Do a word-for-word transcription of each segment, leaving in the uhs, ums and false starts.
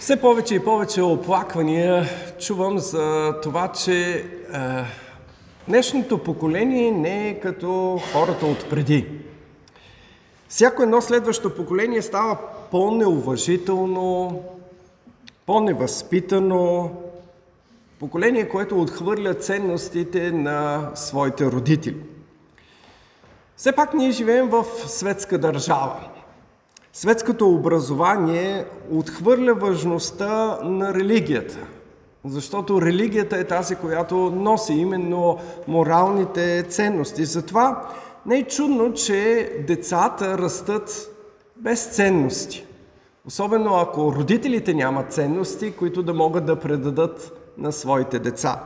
Все повече и повече оплаквания чувам за това, че е, днешното поколение не е като хората отпреди. Всяко едно следващо поколение става по-неуважително, по-невъзпитано, поколение, което отхвърля ценностите на своите родители. Все пак ние живеем в светска държава. Светското образование отхвърля важността на религията, защото религията е тази, която носи именно моралните ценности. Затова не е чудно, че децата растат без ценности. Особено ако родителите нямат ценности, които да могат да предадат на своите деца.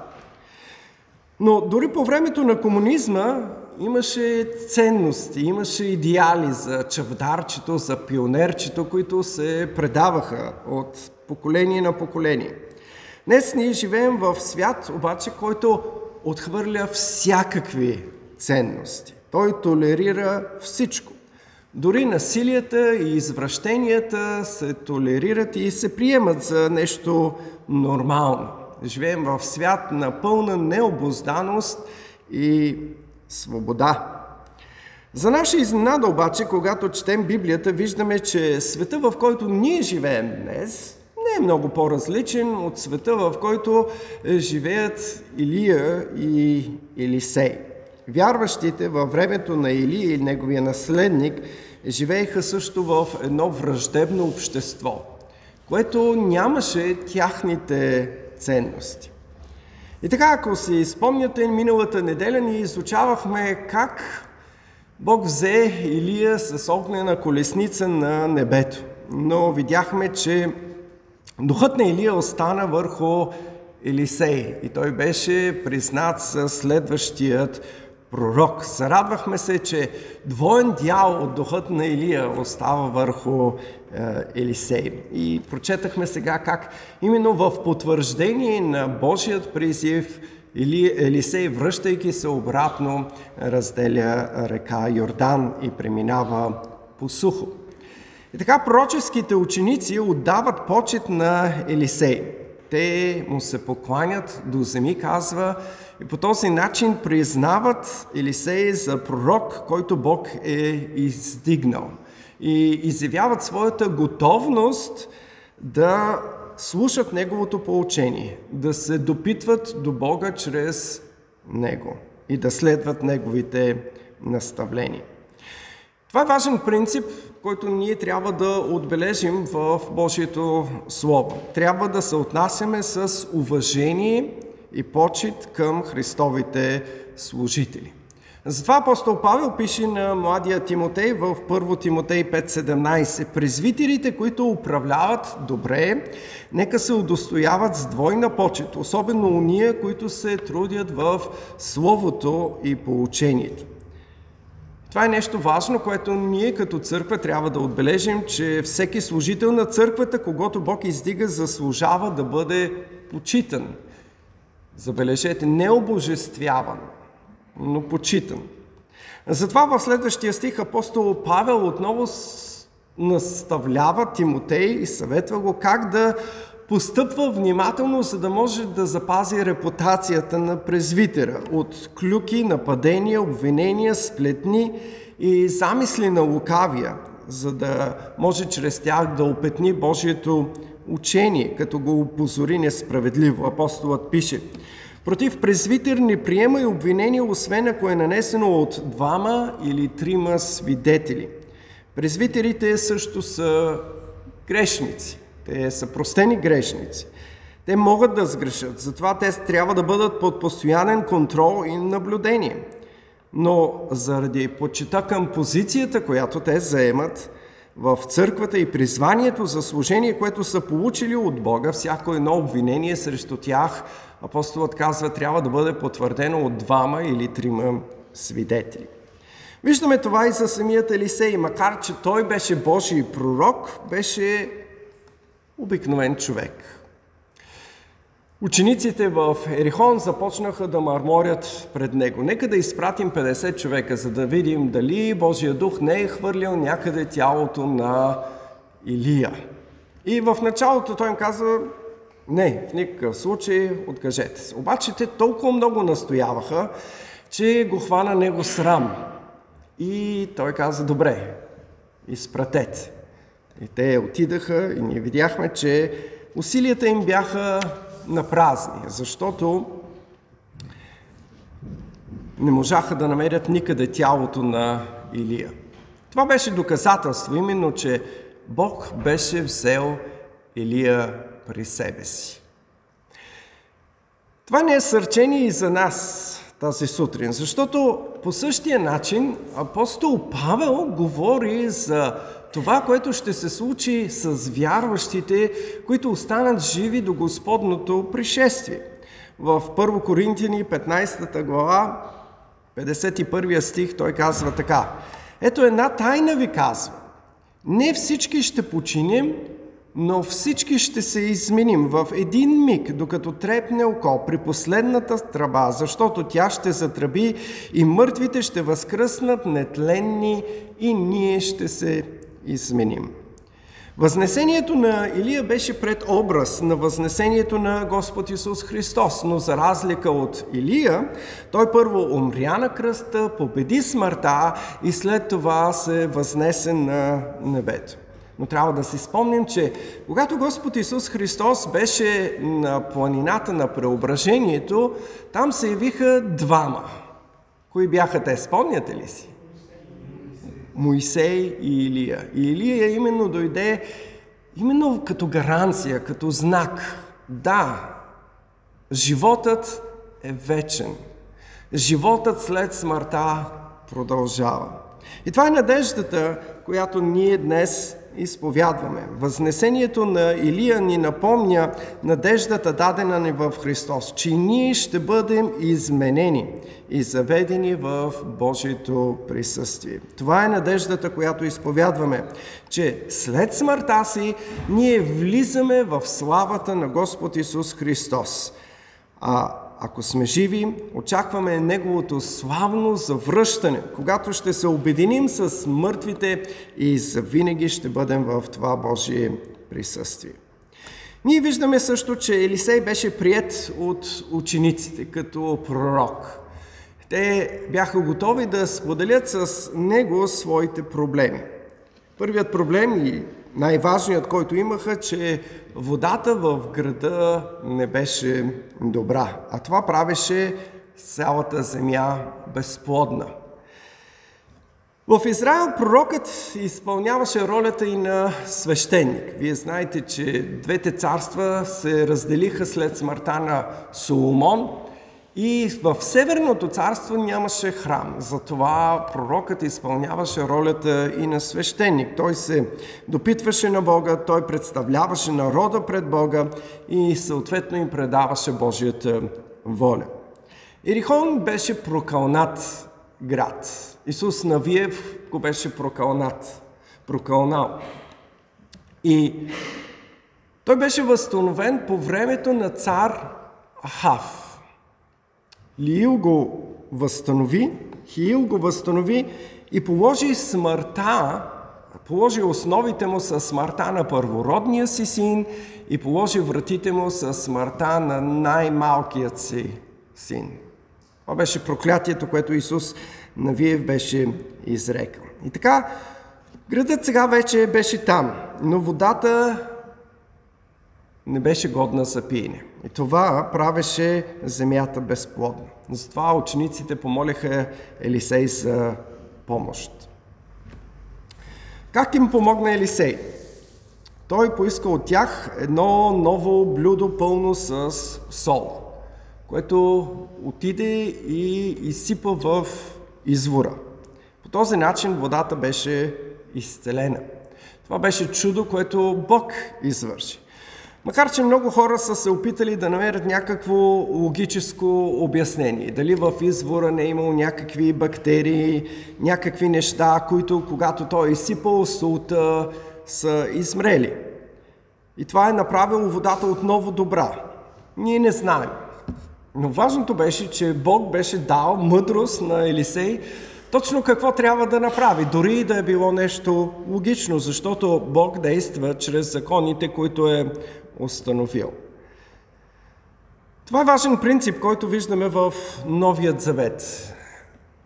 Но дори по времето на комунизма имаше ценности, имаше идеали за чавдарчето, за пионерчето, които се предаваха от поколение на поколение. Днес ние живеем в свят, обаче, който отхвърля всякакви ценности. Той толерира всичко. Дори насилията и извращенията се толерират и се приемат за нещо нормално. Живеем в свят на пълна необузданост и свобода. За наша изненада обаче, когато четем Библията, виждаме, че света, в който ние живеем днес, не е много по-различен от света, в който живеят Илия и Елисей. Вярващите във времето на Илия и неговия наследник живееха също в едно враждебно общество, което нямаше тяхните ценности. И така, ако си спомняте, миналата неделя ни изучавахме как Бог взе Илия с огнена колесница на небето. Но видяхме, че духът на Илия остана върху Елисей и той беше признат със следващият пророк. Зарадвахме се, че двоен дял от духът на Илия остава върху Елисей. И прочетахме сега как именно в потвърждение на Божият призив Елисей, връщайки се обратно, разделя река Йордан и преминава по сухо. И така пророческите ученици отдават почет на Елисей. Те му се покланят до земи, казва, и по този начин признават Елисей за пророк, който Бог е издигнал. И изявяват своята готовност да слушат неговото поучение, да се допитват до Бога чрез него и да следват неговите наставления. Това е важен принцип, който ние трябва да отбележим в Божието Слово. Трябва да се отнасяме с уважение и почит към Христовите служители. Затова апостол Павел пише на младия Тимотей в първи Тимотей пет седемнадесет: Презвитерите, които управляват добре, нека се удостояват с двойна почет, особено уния, които се трудят в Словото и поучението. Това е нещо важно, което ние като църква трябва да отбележим, че всеки служител на църквата, когото Бог издига, заслужава да бъде почитан. Забележете, не обожествяван, но почитан. Затова в следващия стих апостол Павел отново наставлява Тимотей и съветва го как да постъпва внимателно, за да може да запази репутацията на презвитера от клюки, нападения, обвинения, сплетни и замисли на лукавия, за да може чрез тях да опетни Божието учение, като го опозори несправедливо. Апостолът пише: Против презвитер не приемай обвинение, освен ако е нанесено от двама или трима свидетели. Презвитерите също са грешници. Те са простени грешници. Те могат да сгрешат, затова те трябва да бъдат под постоянен контрол и наблюдение. Но заради почита към позицията, която те заемат в църквата и призванието за служение, което са получили от Бога, всяко едно обвинение срещу тях, апостолът казва, трябва да бъде потвърдено от двама или трима свидетели. Виждаме това и за самият Елисей, макар че той беше Божий пророк, беше обикновен човек. Учениците в Ерихон започнаха да мърморят пред него. Нека да изпратим петдесет човека, за да видим дали Божия дух не е хвърлял някъде тялото на Илия. И в началото той им казва: не, в никакъв случай, откажете се. Обаче те толкова много настояваха, че го хвана него срам. И той каза: добре, изпратете. И те отидаха и ние видяхме, че усилията им бяха напразни, защото не можаха да намерят никъде тялото на Илия. Това беше доказателство именно, че Бог беше взел Илия при себе си. Това не е сърчение и за нас тази сутрин, защото по същия начин апостол Павел говори за това, което ще се случи с вярващите, които останат живи до Господното пришествие. В първо Коринтияни петнайсета глава, петдесет и първи стих, той казва така: ето една тайна ви казва, не всички ще починем, но всички ще се изменим в един миг, докато трепне око при последната тръба, защото тя ще затръби и мъртвите ще възкръснат нетленни и ние ще се изменим. Възнесението на Илия беше предобраз на възнесението на Господ Исус Христос, но за разлика от Илия, той първо умря на кръста, победи смъртта и след това се възнесе на небето. Но трябва да си спомним, че когато Господ Исус Христос беше на планината на преображението, там се явиха двама. Кои бяха те, спомняте ли си? Моисей и Илия. И Илия именно дойде именно като гаранция, като знак. Да, животът е вечен. Животът след смъртта продължава. И това е надеждата, която ние днес изповядваме. Възнесението на Илия ни напомня надеждата, дадена ни в Христос, че ние ще бъдем изменени и заведени в Божието присъствие. Това е надеждата, която изповядваме, че след смъртта си ние влизаме в славата на Господ Исус Христос. А ако сме живи, очакваме Неговото славно завръщане, когато ще се обединим с мъртвите и завинаги ще бъдем в това Божие присъствие. Ние виждаме също, че Елисей беше приет от учениците като пророк. Те бяха готови да споделят с него своите проблеми. Първият проблем и най-важният, който имаха, че водата в града не беше добра, а това правеше цялата земя безплодна. В Израел пророкът изпълняваше ролята и на свещеник. Вие знаете, че двете царства се разделиха след смъртта на Соломон и в Северното царство нямаше храм. Затова пророкът изпълняваше ролята и на свещеник. Той се допитваше на Бога, той представляваше народа пред Бога и съответно им предаваше Божията воля. Ерихон беше прокълнат град. Исус Навиев го беше прокълнат. Прокълнал. И той беше възстановен по времето на цар Ахав. Лиил го възстанови, Хиил го възстанови и положи смъртта, положи основите му със смъртта на първородния си син и положи вратите му със смъртта на най-малкият си син. Това беше проклятието, което Исус Навиев беше изрекал. И така, градът сега вече беше там, но водата не беше годна за пиене. И това правеше земята безплодна. Затова учениците помолиха Елисей за помощ. Как им помогна Елисей? Той поиска от тях едно ново блюдо пълно с сол, което отиде и изсипа в извора. По този начин водата беше изцелена. Това беше чудо, което Бог извърши. Макар че много хора са се опитали да намерят някакво логическо обяснение. Дали в извора не е имало някакви бактерии, някакви неща, които когато той е изсипал солта, са измрели. И това е направило водата отново добра. Ние не знаем. Но важното беше, че Бог беше дал мъдрост на Елисей точно какво трябва да направи, дори и да е било нещо логично, защото Бог действа чрез законите, които е установил. Това е важен принцип, който виждаме в Новият Завет.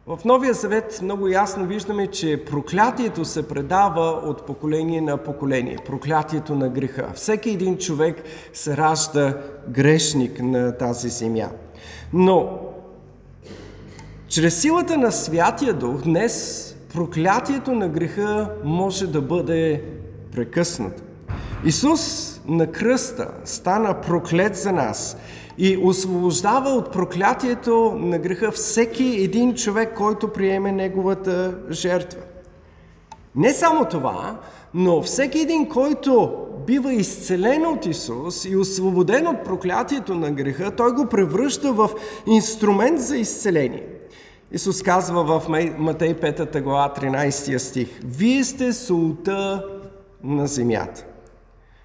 В Новия Завет много ясно виждаме, че проклятието се предава от поколение на поколение. Проклятието на греха. Всеки един човек се ражда грешник на тази земя. Но чрез силата на Святия Дух днес проклятието на греха може да бъде прекъснато. Исус на кръста стана проклет за нас и освобождава от проклятието на греха всеки един човек, който приеме неговата жертва. Не само това, но всеки един, който бива изцелен от Исус и освободен от проклятието на греха, той го превръща в инструмент за изцеление. Исус казва в Матей пета глава тринайсети стих: "Вие сте солта на земята."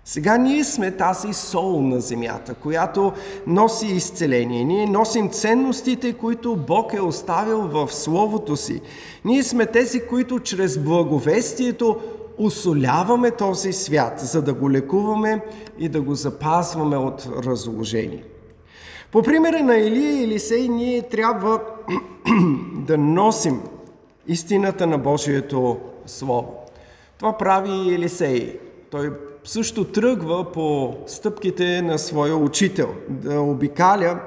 Сега ние сме тази сол на земята, която носи изцеление. Ние носим ценностите, които Бог е оставил в Словото си. Ние сме тези, които чрез благовестието усоляваме този свят, за да го лекуваме и да го запазваме от разложение. По примера на Илия и Елисей, ние трябва да носим истината на Божието Слово. Това прави и Елисей. Той също тръгва по стъпките на своя учител, да обикаля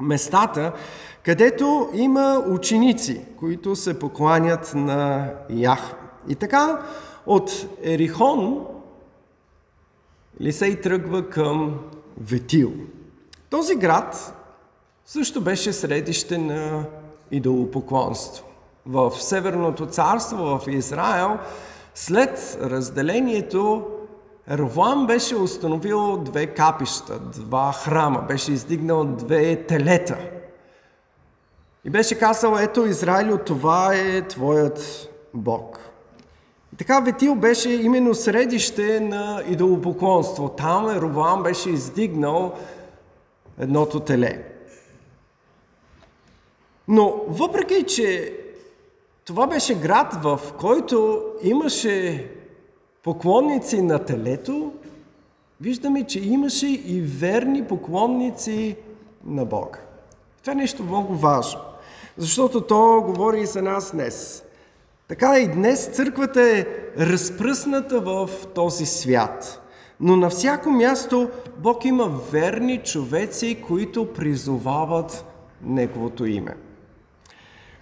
местата, където има ученици, които се покланят на Яхве. И така от Ерихон Елисей тръгва към Ветил. Този град също беше средище на идолопоклонство. В Северното царство, в Израел, след разделението Ровоам беше установил две капища, два храма, беше издигнал две телета. И беше казал: "Ето, Израилю, това е твоят Бог." И така Ветил беше именно средище на идолопоклонство. Там Ровоам беше издигнал едното теле. Но въпреки че това беше град, в който имаше поклонници на телето, виждаме, че имаше и верни поклонници на Бога. Това е нещо много важно, защото то говори и за нас днес. Така и днес църквата е разпръсната в този свят, но на всяко място Бог има верни човеци, които призовават Неговото име.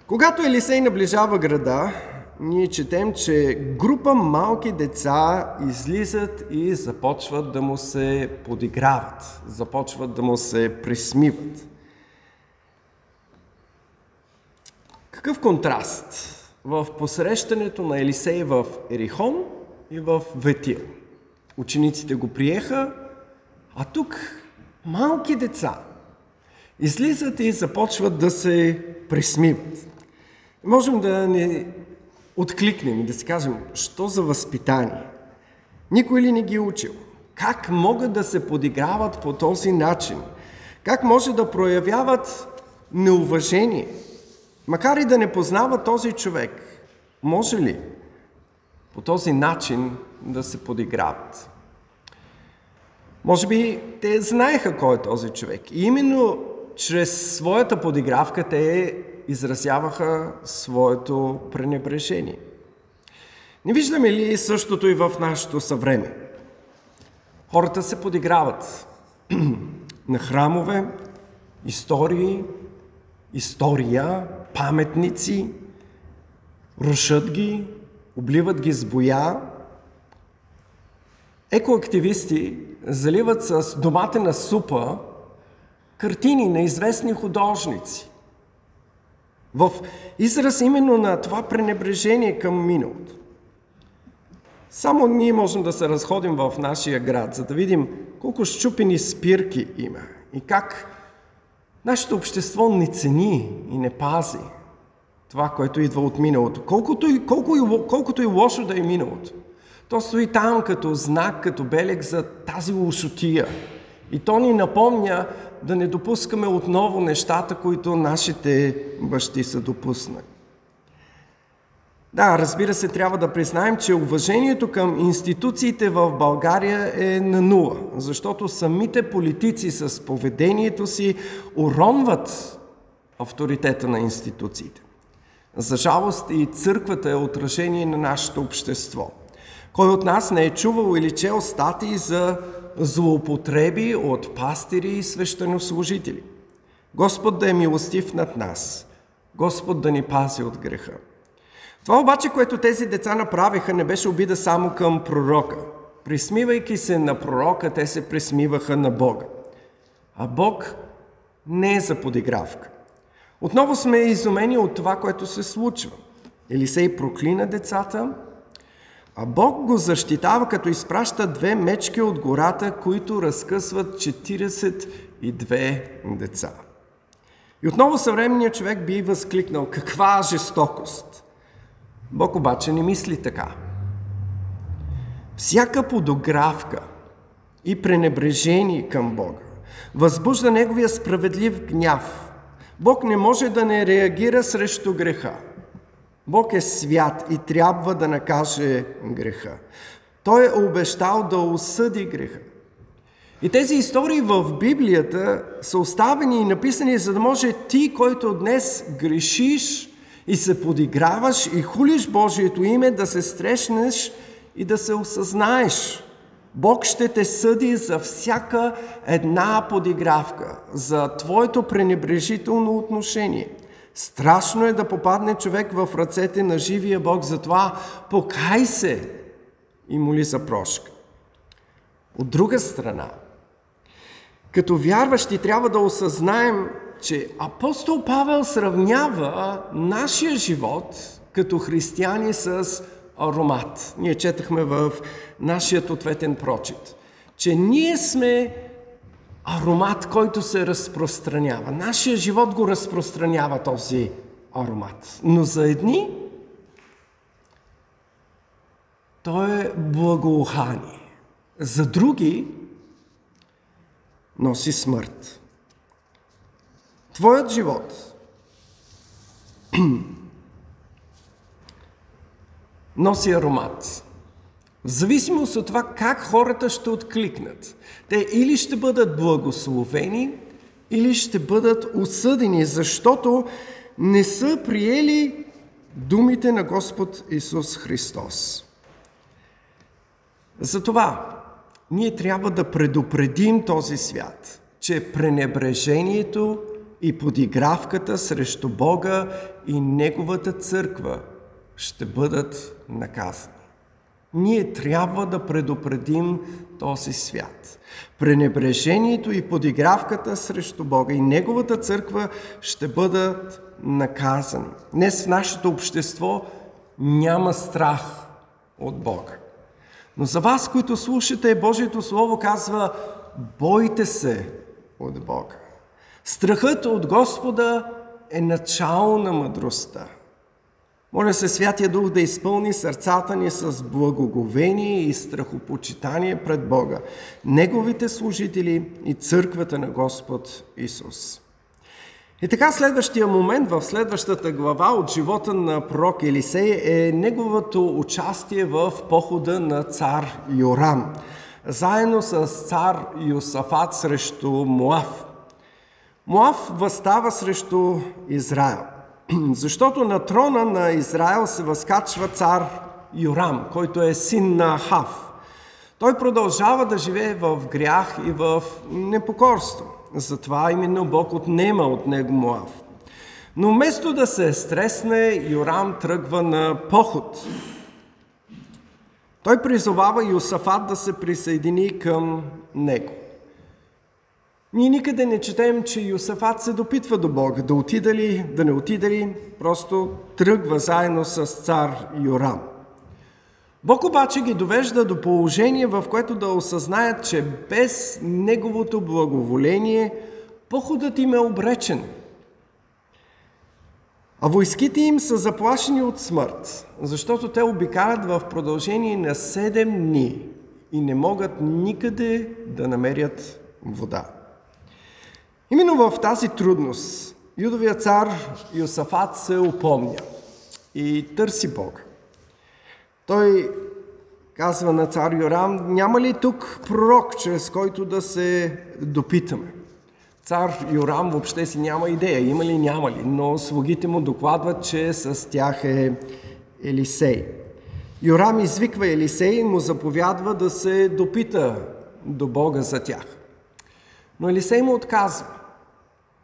Когато Елисей наближава града, ние четем, че група малки деца излизат и започват да му се подиграват, започват да му се присмиват. Какъв контраст в посрещането на Елисей в Ерихон и в Ветил. Учениците го приеха, а тук малки деца излизат и започват да се присмиват. Можем да ни откликнем и да си кажем: що за възпитание? Никой ли не ги учил? Как могат да се подиграват по този начин? Как може да проявяват неуважение? Макар и да не познава този човек, може ли по този начин да се подиграват? Може би те знаеха кой е този човек. И именно чрез своята подигравка те изразяваха своето пренебрежение. Не виждаме ли същото и в нашето съвреме? Хората се подиграват на храмове, истории, история, паметници, рушат ги, обливат ги с боя. Екоактивисти заливат с доматена супа картини на известни художници, в израз именно на това пренебрежение към миналото. Само ние можем да се разходим в нашия град, за да видим колко счупени спирки има и как нашето общество не цени и не пази това, което идва от миналото. Колкото и, колко и, колкото и лошо да е миналото, то стои там като знак, като белег за тази лошотия. И то ни напомня да не допускаме отново нещата, които нашите бащи са допуснали. Да, разбира се, трябва да признаем, че уважението към институциите в България е на нула, защото самите политици с поведението си уронват авторитета на институциите. За жалост и църквата е отражение на нашето общество. Кой от нас не е чувал или чел статии за злоупотреби от пастири и свещенослужители? Господ да е милостив над нас. Господ да ни пази от греха. Това обаче, което тези деца направиха, не беше обида само към пророка. Присмивайки се на пророка, те се присмиваха на Бога. А Бог не е за подигравка. Отново сме изумени от това, което се случва. Елисей проклина децата, а Бог го защитава, като изпраща две мечки от гората, които разкъсват четиридесет и две деца. И отново съвременният човек би възкликнал: каква жестокост! Бог обаче не мисли така. Всяка подигравка и пренебрежение към Бога възбужда неговия справедлив гняв. Бог не може да не реагира срещу греха. Бог е свят и трябва да накаже греха. Той е обещал да осъди греха. И тези истории в Библията са оставени и написани, за да може ти, който днес грешиш и се подиграваш и хулиш Божието име, да се срещнеш и да се осъзнаеш. Бог ще те съди за всяка една подигравка, за твоето пренебрежително отношение. Страшно е да попадне човек в ръцете на живия Бог, затова покай се и моли за прошка. От друга страна, като вярващи трябва да осъзнаем, че апостол Павел сравнява нашия живот като християни с аромат. Ние четахме в нашия ответен прочит, че ние сме аромат, който се разпространява. Нашия живот го разпространява този аромат. Но за едни той е благоухание. За други носи смърт. Твоят живот носи аромат. В зависимост от това как хората ще откликнат. Те или ще бъдат благословени, или ще бъдат осъдени, защото не са приели думите на Господ Исус Христос. Затова ние трябва да предупредим този свят, че пренебрежението и подигравката срещу Бога и Неговата църква ще бъдат наказани. Ние трябва да предупредим този свят. Пренебрежението и подигравката срещу Бога и Неговата църква ще бъдат наказани. Днес в нашето общество няма страх от Бога. Но за вас, които слушате, Божието Слово казва: бойте се от Бога. Страхът от Господа е начало на мъдростта. Моля се Святия Дух да изпълни сърцата ни с благоговение и страхопочитание пред Бога, Неговите служители и църквата на Господ Исус. И така, следващия момент в следващата глава от живота на пророк Елисей е неговото участие в похода на цар Йорам, заедно с цар Йосафат срещу Моав. Моав възстава срещу Израел, защото на трона на Израел се възкачва цар Йорам, който е син на Ахав. Той продължава да живее в грях и в непокорство. Затова именно Бог отнема от него Моав. Но вместо да се стресне, Йорам тръгва на поход. Той призовава Йосафат да се присъедини към него. Ние никъде не четем, че Йосафат се допитва до Бога, да отида ли, да не отида ли, просто тръгва заедно с цар Йорам. Бог обаче ги довежда до положение, в което да осъзнаят, че без неговото благоволение походът им е обречен. А войските им са заплашени от смърт, защото те обикарат в продължение на седем дни и не могат никъде да намерят вода. Именно в тази трудност юдовият цар Йосафат се опомня. и търси Бог. Той казва на цар Йорам: няма ли тук пророк, чрез който да се допитаме? Цар Йорам въобще си няма идея, има ли, няма ли, но слугите му докладват, че с тях е Елисей. Йорам извиква Елисей и му заповядва да се допита до Бога за тях. Но Елисей му отказва.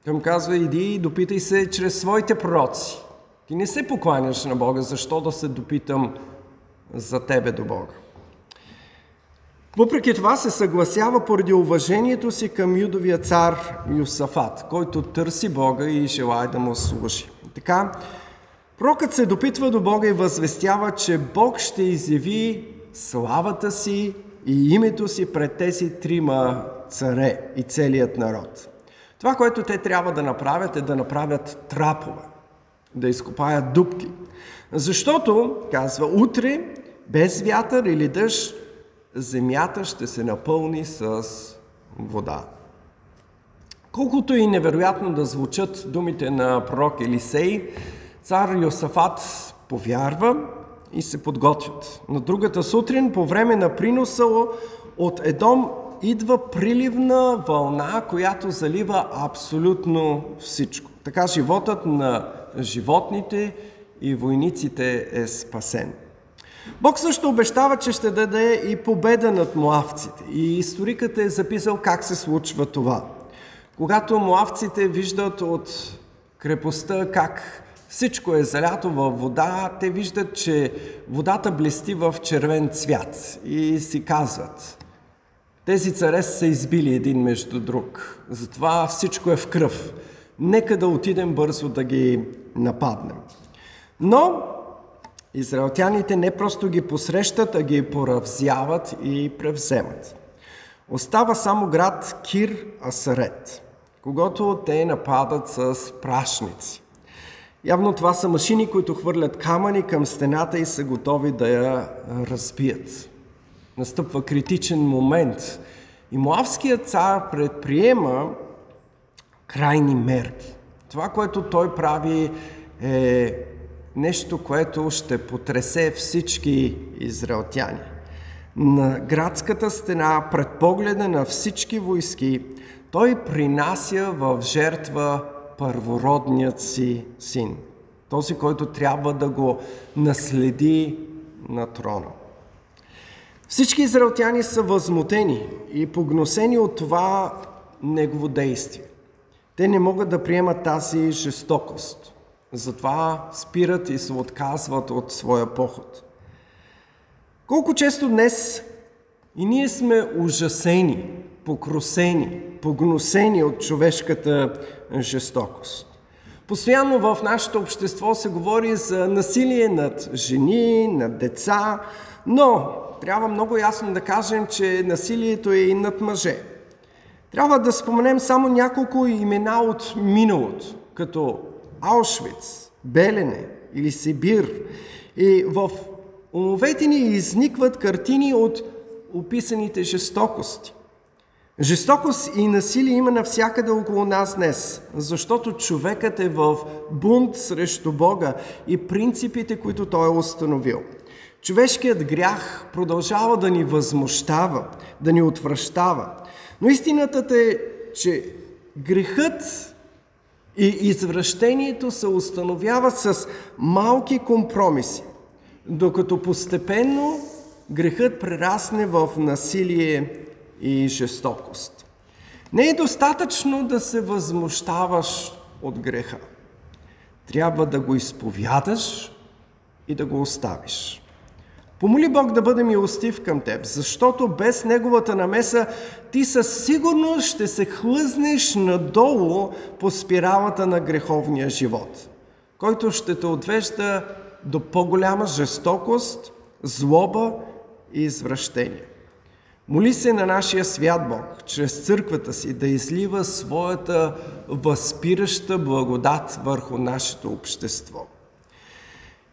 Той му казва: иди и допитай се чрез своите пророци. Ти не се покланяш на Бога, защо да се допитам за тебе до Бога? Въпреки това се съгласява поради уважението си към юдовия цар Йосафат, който търси Бога и желае да му служи. Така, пророкът се допитва до Бога и възвестява, че Бог ще изяви славата си и името си пред тези трима царе и целият народ. Това, което те трябва да направят, е да направят трапове, да изкопаят дупки. Защото, казва, утре, без вятър или дъжд, земята ще се напълни с вода. Колкото и невероятно да звучат думите на пророк Елисей, цар Йосафат повярва и се подготвят. На другата сутрин, по време на приноса от Едом, идва приливна вълна, която залива абсолютно всичко. Така животът на животните и войниците е спасен. Бог също обещава, че ще даде и победа над муавците. И историкът е записал как се случва това. Когато муавците виждат от крепостта как всичко е залято във вода, те виждат, че водата блести в червен цвят и си казват: тези царе са избили един между друг, затова всичко е в кръв. Нека да отидем бързо да ги нападнем. Но израелтяните не просто ги посрещат, а ги поравзяват и превземат. Остава само град Кир Асарет, когато те нападат с прашници. Явно това са машини, които хвърлят камъни към стената и са готови да я разбият. Настъпва критичен момент и муавският цар предприема крайни мерки. Това, което той прави, е нещо, което ще потресе всички израелтяни. На градската стена, пред погледа на всички войски, той принася в жертва първородният си син, този, който трябва да го наследи на трона. Всички израелтяни са възмутени и погносени от това негово действие. Те не могат да приемат тази жестокост. Затова спират и се отказват от своя поход. Колко често днес и ние сме ужасени, покрусени, погносени от човешката жестокост. Постоянно в нашето общество се говори за насилие над жени, над деца, но трябва много ясно да кажем, че насилието е и над мъже. Трябва да споменем само няколко имена от миналото, като Аушвиц, Белене или Сибир. И в умовете ни изникват картини от описаните жестокости. Жестокост и насилие има навсякъде около нас днес, защото човекът е в бунт срещу Бога и принципите, които той е установил. Човешкият грях продължава да ни възмущава, да ни отвращава. Но истината е, че грехът и извращението се установяват с малки компромиси, докато постепенно грехът прерасне в насилие и жестокост. Не е достатъчно да се възмущаваш от греха. Трябва да го изповядаш и да го оставиш. Помоли Бог да бъде милостив към теб, защото без Неговата намеса ти със сигурност ще се хлъзнеш надолу по спиралата на греховния живот, който ще те отвежда до по-голяма жестокост, злоба и извращение. Моли се на нашия свят Бог, чрез църквата си, да излива своята възпираща благодат върху нашето общество.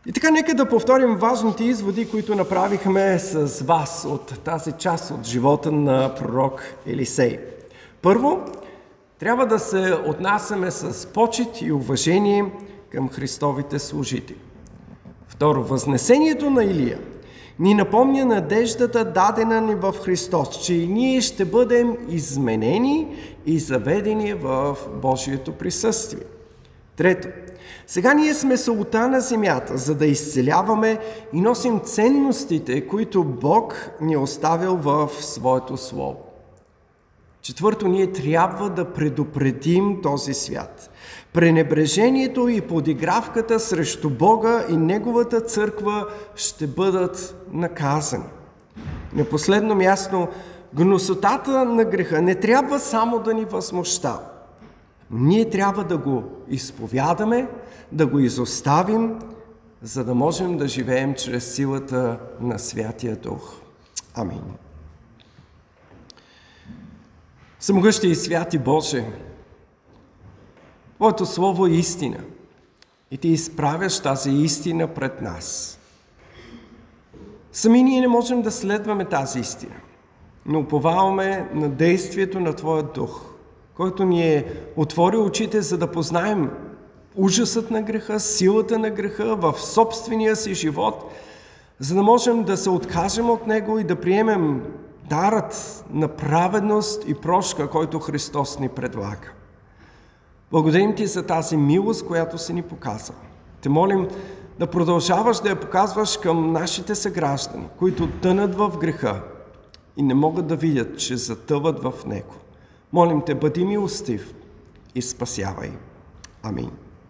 И така, нека да повторим важните изводи, които направихме с вас от тази част от живота на пророк Елисей. Първо, трябва да се отнасяме с почит и уважение към Христовите служители. Второ, възнесението на Илия ни напомня надеждата, дадена ни в Христос, че и ние ще бъдем изменени и заведени в Божието присъствие. Трето, сега ние сме солта на земята, за да изцеляваме и носим ценностите, които Бог ни е оставил в Своето Слово. Четвърто, ние трябва да предупредим този свят. Пренебрежението и подигравката срещу Бога и Неговата църква ще бъдат наказани. На последно място, гнусотата на греха не трябва само да ни възмущава. Ние трябва да го изповядаме, да го изоставим, за да можем да живеем чрез силата на Святия Дух. Амин. Всемогъщи и святи Боже, Твоето Слово е истина и Ти изправяш тази истина пред нас. Сами ние не можем да следваме тази истина, но уповаваме на действието на Твоя Дух, който ни е отворил очите, за да познаем ужасът на греха, силата на греха в собствения си живот, за да можем да се откажем от него и да приемем дарът на праведност и прошка, който Христос ни предлага. Благодарим Ти за тази милост, която си ни показал. Те молим да продължаваш да я показваш към нашите съграждани, които тънат в греха и не могат да видят, че затъват в него. Молим Те, бъди милостив и спасявай. Амин.